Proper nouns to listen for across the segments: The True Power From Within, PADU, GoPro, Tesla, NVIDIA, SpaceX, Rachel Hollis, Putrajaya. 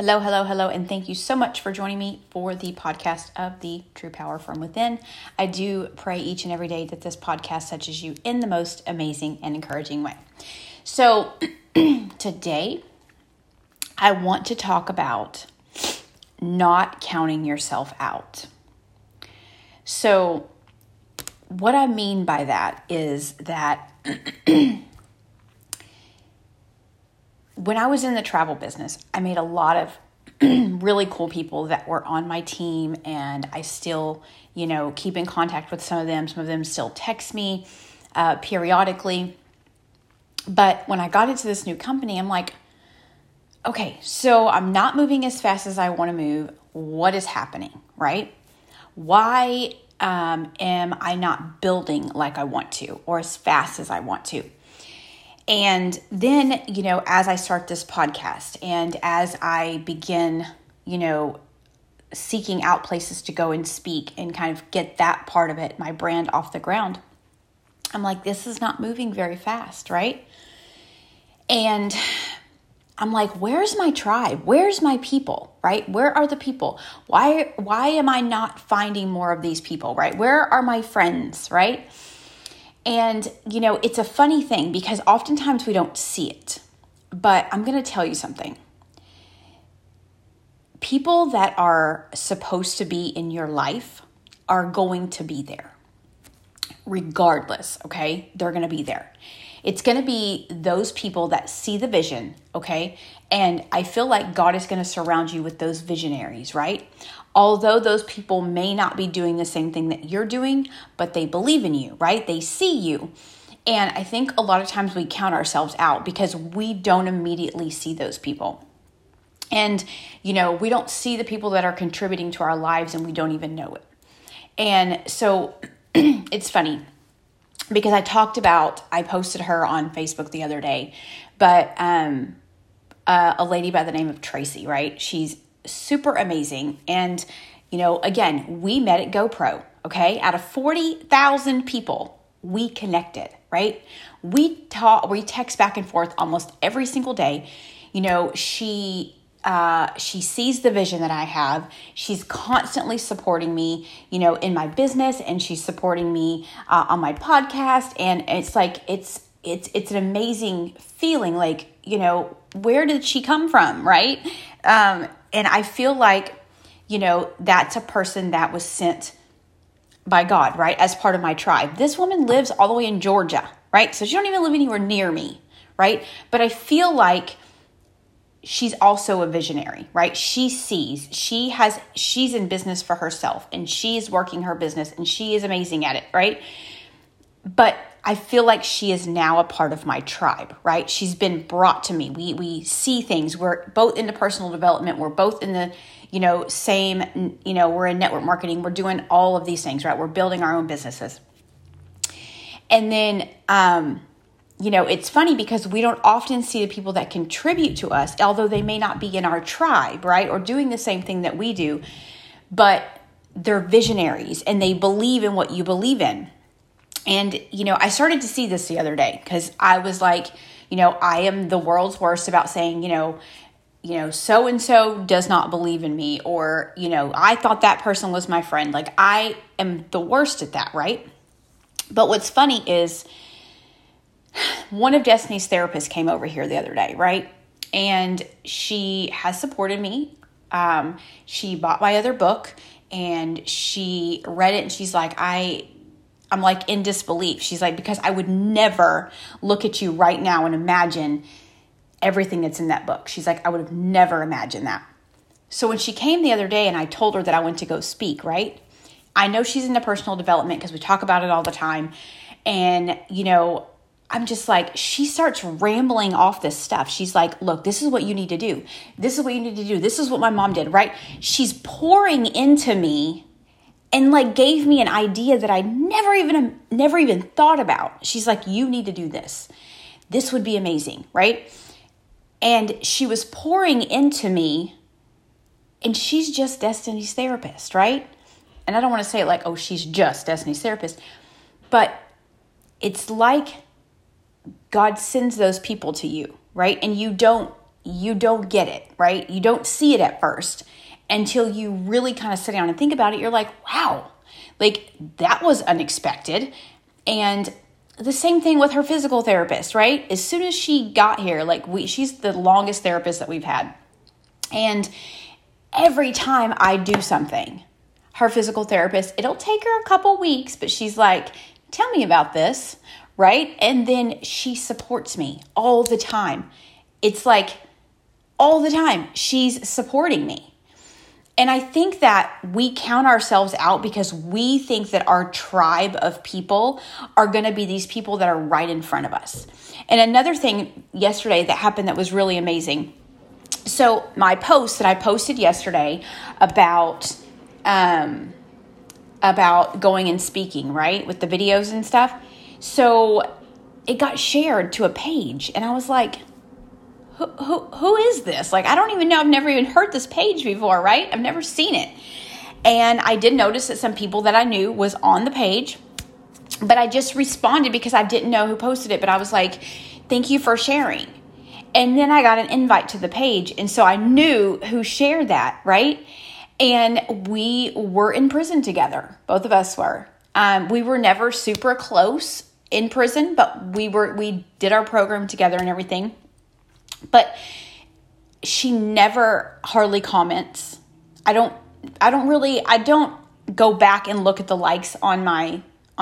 Hello, hello, hello, and thank you so much for joining me for the podcast of The True Power From Within. I do pray each and every day that this podcast touches you in the most amazing and encouraging way. So today, I want to talk about not counting yourself out. So what I mean by that is that when I was in the travel business, I made a lot of really cool people that were on my team, and I still, keep in contact with some of them. Some of them still text me periodically. But when I got into this new company, I'm like, okay, so I'm not moving as fast as I want to move. What is happening, right? Why am I not building like I want to, or as fast as I want to? And then, as I start this podcast and as I begin, seeking out places to go and speak and kind of get that part of it, my brand, off the ground, I'm like, this is not moving very fast, right? And I'm like, where's my tribe? Where's my people, right? Where are the people? Why am I not finding more of these people, right? Where are my friends, right? And, it's a funny thing because oftentimes we don't see it, but I'm going to tell you something. People that are supposed to be in your life are going to be there regardless, okay? They're going to be there. It's going to be those people that see the vision, okay? And I feel like God is going to surround you with those visionaries, right? Although those people may not be doing the same thing that you're doing, but they believe in you, right? They see you. And I think a lot of times we count ourselves out because we don't immediately see those people. And, we don't see the people that are contributing to our lives and we don't even know it. And so it's funny because I posted her on Facebook the other day, but a lady by the name of Tracy, right? She's super amazing. And, again, we met at GoPro, okay? Out of 40,000 people, we connected, right? We text back and forth almost every single day. She sees the vision that I have. She's constantly supporting me, in my business, and she's supporting me on my podcast. And it's like, it's an amazing feeling. Like, where did she come from? Right. And I feel like, that's a person that was sent by God, right? As part of my tribe. This woman lives all the way in Georgia, right? So she don't even live anywhere near me. Right. But I feel like she's also a visionary, right? She sees, she's in business for herself, and she's working her business, and she is amazing at it, right? But I feel like she is now a part of my tribe, right? She's been brought to me. We see things. We're both into personal development. We're both in the, same, we're in network marketing. We're doing all of these things, right? We're building our own businesses. And then, it's funny because we don't often see the people that contribute to us, although they may not be in our tribe, right? Or doing the same thing that we do, but they're visionaries and they believe in what you believe in. And, I started to see this the other day because I was like, I am the world's worst about saying, so-and-so does not believe in me, or, I thought that person was my friend. Like, I am the worst at that, right? But what's funny is, one of Destiny's therapists came over here the other day, right? And she has supported me. She bought my other book and she read it, and she's like, I'm like in disbelief. She's like, because I would never look at you right now and imagine everything that's in that book. She's like, I would have never imagined that. So when she came the other day and I told her that I went to go speak, right? I know she's into personal development because we talk about it all the time. And, I'm just like, she starts rambling off this stuff. She's like, look, this is what you need to do. This is what you need to do. This is what my mom did, right? She's pouring into me and like gave me an idea that I never even thought about. She's like, you need to do this. This would be amazing, right? And she was pouring into me, and she's just Destiny's therapist, right? And I don't want to say it like, oh, she's just Destiny's therapist, but it's like God sends those people to you, right? And you don't, you don't get it, right? You don't see it at first until you really kind of sit down and think about it. You're like, wow, like that was unexpected. And the same thing with her physical therapist, right? As soon as she got here, like she's the longest therapist that we've had. And every time I do something, her physical therapist, it'll take her a couple weeks, but she's like, tell me about this, right? And then she supports me all the time. It's like all the time she's supporting me. And I think that we count ourselves out because we think that our tribe of people are going to be these people that are right in front of us. And another thing yesterday that happened that was really amazing. So my post that I posted yesterday about going and speaking, right, with the videos and stuff. So it got shared to a page, and I was like, Who is this? Like, I don't even know. I've never even heard this page before, right? I've never seen it. And I did notice that some people that I knew was on the page, but I just responded because I didn't know who posted it. But I was like, thank you for sharing. And then I got an invite to the page. And so I knew who shared that, right? And we were in prison together. Both of us were. We were never super close in prison, but we did our program together and everything. But she never hardly comments. I don't go back and look at the likes on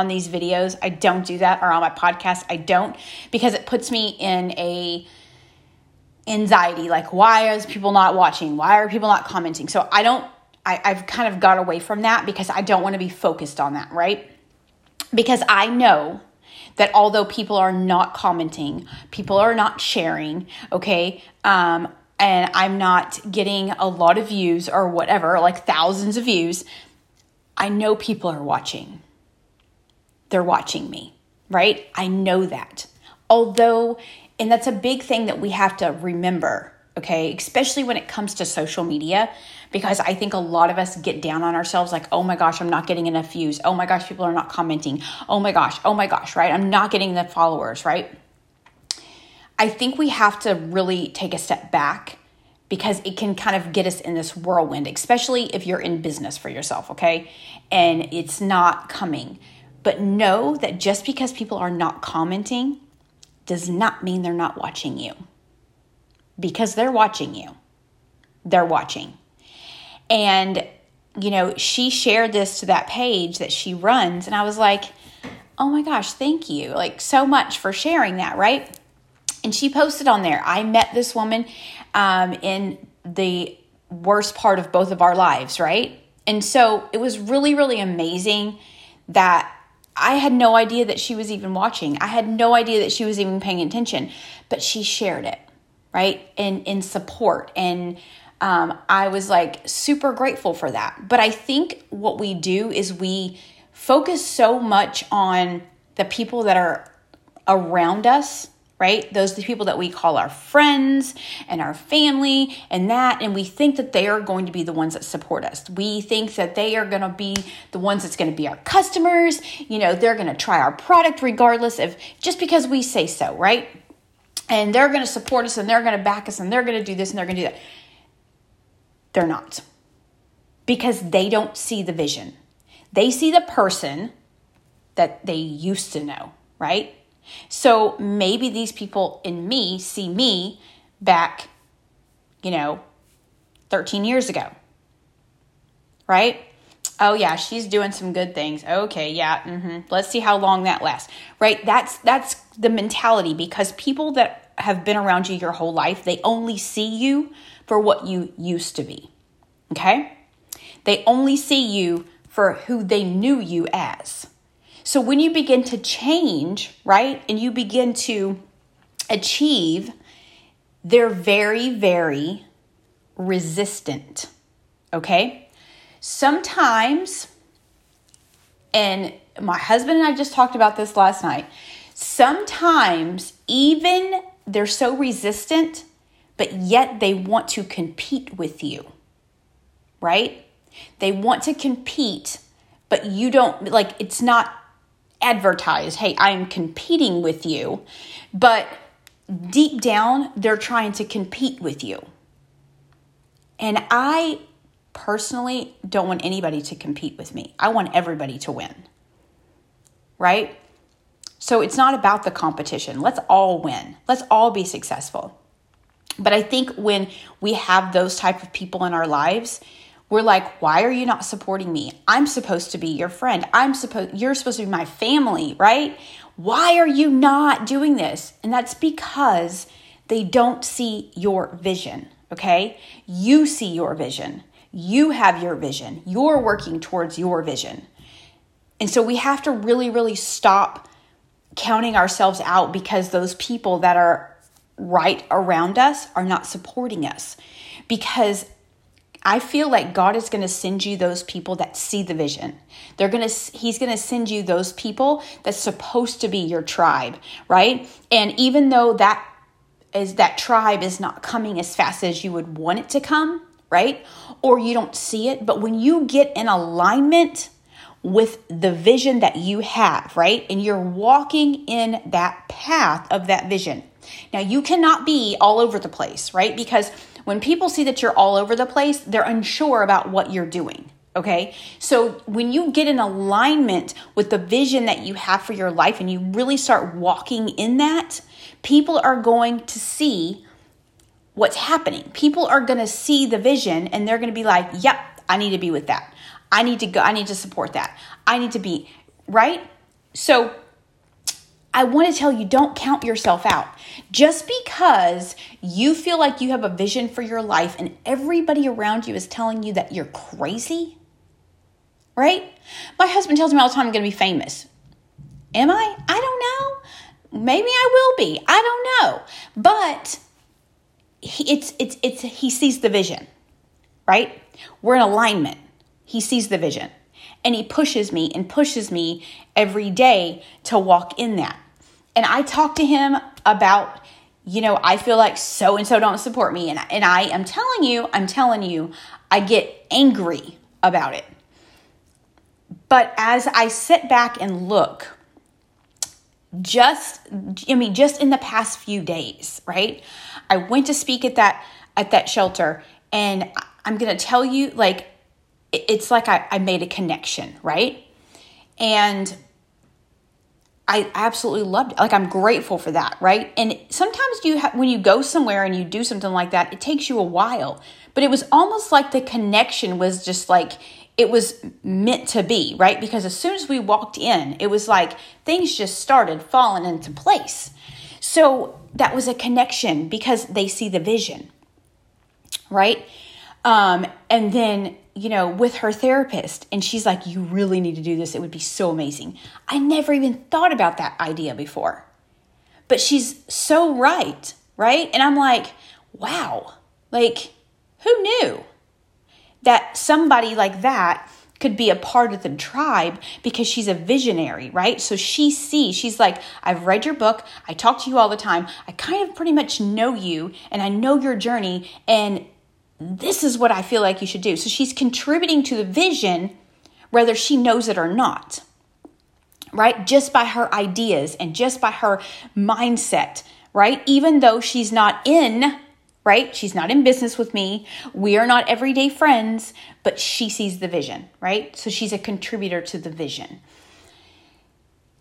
these videos. I don't do that, or on my podcast. I don't, because it puts me in a anxiety. Like, why is people not watching? Why are people not commenting? So I've kind of got away from that because I don't want to be focused on that, right? Because I know that although people are not commenting, people are not sharing, okay, and I'm not getting a lot of views or whatever, like thousands of views, I know people are watching. They're watching me, right? I know that. Although, and that's a big thing that we have to remember, okay, especially when it comes to social media, because I think a lot of us get down on ourselves like, oh my gosh, I'm not getting enough views. Oh my gosh, people are not commenting. Oh my gosh, right? I'm not getting the followers, right? I think we have to really take a step back because it can kind of get us in this whirlwind, especially if you're in business for yourself, okay? And it's not coming. But know that just because people are not commenting does not mean they're not watching you. Because they're watching you. They're watching. And, you know, she shared this to that page that she runs. And I was like, oh my gosh, thank you. Like, so much for sharing that, right? And she posted on there, I met this woman in the worst part of both of our lives, right? And so it was really, really amazing that I had no idea that she was even watching. I had no idea that she was even paying attention. But she shared it, right? And in support. And I was like super grateful for that. But I think what we do is we focus so much on the people that are around us, right? Those are the people that we call our friends and our family and that. And we think that they are going to be the ones that support us. We think that they are going to be the ones that's going to be our customers. You know, they're going to try our product regardless of just because we say so, right? And they're going to support us and they're going to back us and they're going to do this and they're going to do that. They're not, because they don't see the vision. They see the person that they used to know, right? So maybe these people in me see me back, 13 years ago, right? Oh yeah, she's doing some good things. Okay, yeah, Let's see how long that lasts, right? That's the mentality, because people that have been around you your whole life, they only see you for what you used to be, okay? They only see you for who they knew you as. So when you begin to change, right, and you begin to achieve, they're very, very resistant, okay? Sometimes, and my husband and I just talked about this last night, sometimes even they're so resistant, but yet they want to compete with you, right? They want to compete, but you don't, like, it's not advertised. Hey, I'm competing with you, but deep down, they're trying to compete with you. And I personally don't want anybody to compete with me. I want everybody to win, right? So it's not about the competition. Let's all win. Let's all be successful. But I think when we have those type of people in our lives, we're like, why are you not supporting me? I'm supposed to be your friend. You're supposed to be my family, right? Why are you not doing this? And that's because they don't see your vision, okay? You see your vision. You have your vision. You're working towards your vision. And so we have to really, really stop counting ourselves out because those people that are right around us are not supporting us. Because I feel like God is going to send you those people that see the vision. He's going to send you those people that's supposed to be your tribe, right? And even though that tribe is not coming as fast as you would want it to come, right? Or you don't see it, but when you get in alignment with the vision that you have, right? And you're walking in that path of that vision. Now, you cannot be all over the place, right? Because when people see that you're all over the place, they're unsure about what you're doing, okay? So when you get in alignment with the vision that you have for your life and you really start walking in that, people are going to see what's happening. People are going to see the vision and they're going to be like, yep, I need to be with that. I need to go. I need to support that. I need to be, right? So I want to tell you, don't count yourself out. Just because you feel like you have a vision for your life and everybody around you is telling you that you're crazy, right? My husband tells me all the time I'm going to be famous. Am I? I don't know. Maybe I will be. I don't know. But he sees the vision, right? We're in alignment. He sees the vision and he pushes me and every day to walk in that. And I talk to him about, I feel like so-and-so don't support me. And I am telling you, I get angry about it. But as I sit back and look, just in the past few days, right? I went to speak at that shelter, and I'm going to tell you, like, it's like I made a connection, right? And I absolutely loved it. Like, I'm grateful for that, right? And sometimes when you go somewhere and you do something like that, it takes you a while. But it was almost like the connection was just like, it was meant to be, right? Because as soon as we walked in, it was like things just started falling into place. So that was a connection because they see the vision, right? And then, with her therapist, and she's like, you really need to do this. It would be so amazing. I never even thought about that idea before, but she's so right, right? And I'm like, wow, like, who knew that somebody like that could be a part of the tribe? Because she's a visionary, right? So she's like, I've read your book. I talk to you all the time. I kind of pretty much know you, and I know your journey, and this is what I feel like you should do. So she's contributing to the vision, whether she knows it or not, right? Just by her ideas and just by her mindset, right? Even though she's not in, right? She's not in business with me. We are not everyday friends, but she sees the vision, right? So she's a contributor to the vision.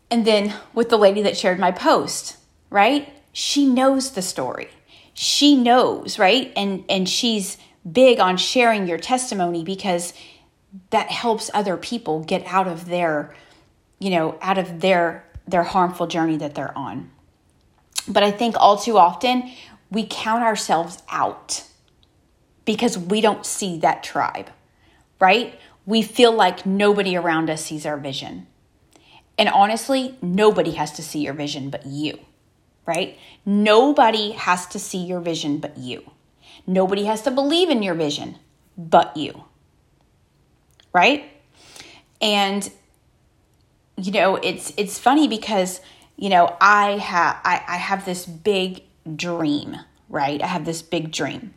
And then with the lady that shared my post, right? She knows the story. She knows, right? And she's big on sharing your testimony because that helps other people get out of their harmful journey that they're on. But I think all too often we count ourselves out because we don't see that tribe, right? We feel like nobody around us sees our vision. And honestly, nobody has to see your vision but you. Right? Nobody has to see your vision but you. Nobody has to believe in your vision but you. Right? And it's funny because I have this big dream, right? I have this big dream.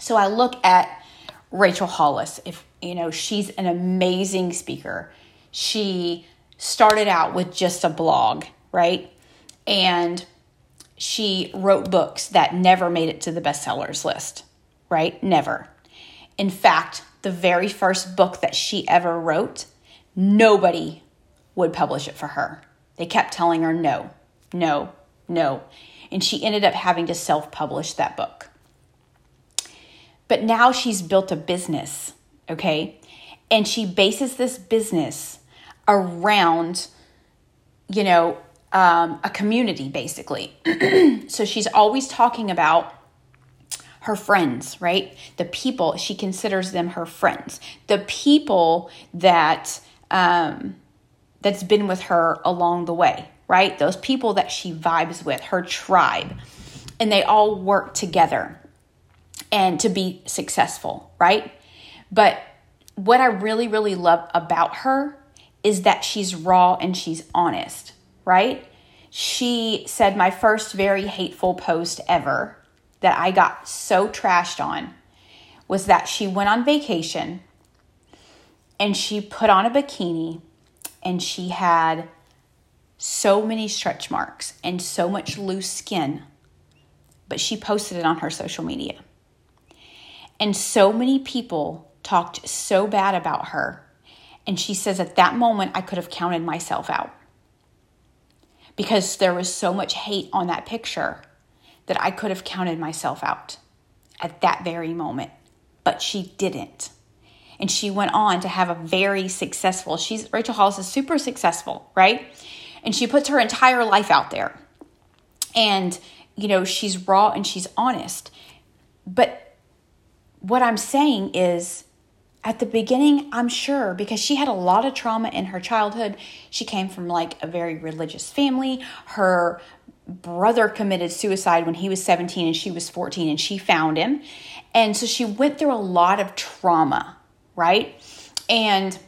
So I look at Rachel Hollis. If she's an amazing speaker. She started out with just a blog, right? And she wrote books that never made it to the bestsellers list, right? Never. In fact, the very first book that she ever wrote, nobody would publish it for her. They kept telling her no, no, no. And she ended up having to self-publish that book. But now she's built a business, okay? And she bases this business around, you know, a community, basically. So she's always talking about her friends, right? The people, she considers them her friends. The people that that's been with her along the way, right? Those people that she vibes with, her tribe. And they all work together and to be successful, right? But what I really, really love about her is that she's raw and she's honest, right? She said, my first very hateful post ever that I got so trashed on was that she went on vacation and she put on a bikini and she had so many stretch marks and so much loose skin, but she posted it on her social media. And so many people talked so bad about her. And she says, at that moment, I could have counted myself out because there was so much hate on that picture that I could have counted myself out at that very moment, but she didn't. And she went on to have a very successful, Rachel Hollis is super successful, right? And she puts her entire life out there. And, you know, she's raw and she's honest. But what I'm saying is, at the beginning, I'm sure, because she had a lot of trauma in her childhood. She came from like a very religious family. Her brother committed suicide when he was 17 and she was 14 and she found him. And so she went through a lot of trauma, right? And,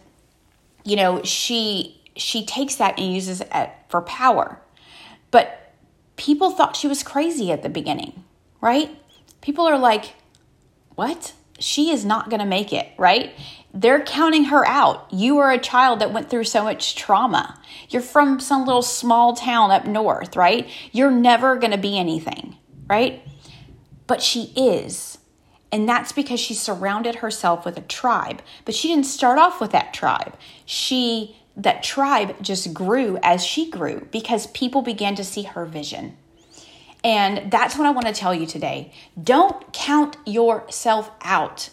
you know, she takes that and uses it for power. But people thought she was crazy at the beginning, right? People are like, what? She is not going to make it, right? They're counting her out. You are a child that went through so much trauma. You're from some little small town up north, right? You're never going to be anything, right? But she is. And that's because she surrounded herself with a tribe. But she didn't start off with that tribe. That tribe just grew as she grew because people began to see her vision. And that's what I want to tell you today. Don't count yourself out.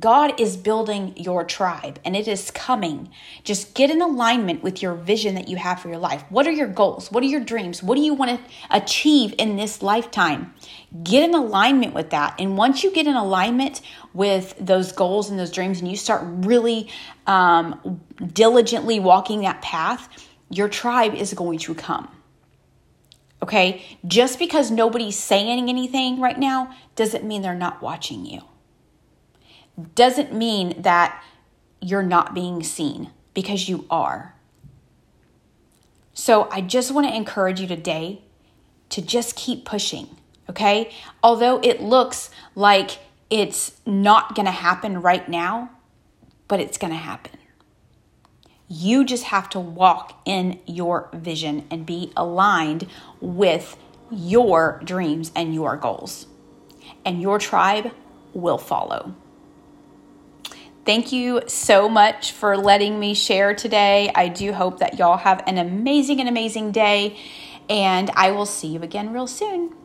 God is building your tribe and it is coming. Just get in alignment with your vision that you have for your life. What are your goals? What are your dreams? What do you want to achieve in this lifetime? Get in alignment with that. And once you get in alignment with those goals and those dreams and you start really diligently walking that path, your tribe is going to come. Okay, just because nobody's saying anything right now doesn't mean they're not watching you. Doesn't mean that you're not being seen, because you are. So I just want to encourage you today to just keep pushing, okay? Although it looks like it's not going to happen right now, but it's going to happen. You just have to walk in your vision and be aligned with your dreams and your goals. And your tribe will follow. Thank you so much for letting me share today. I do hope that y'all have an amazing day. And I will see you again real soon.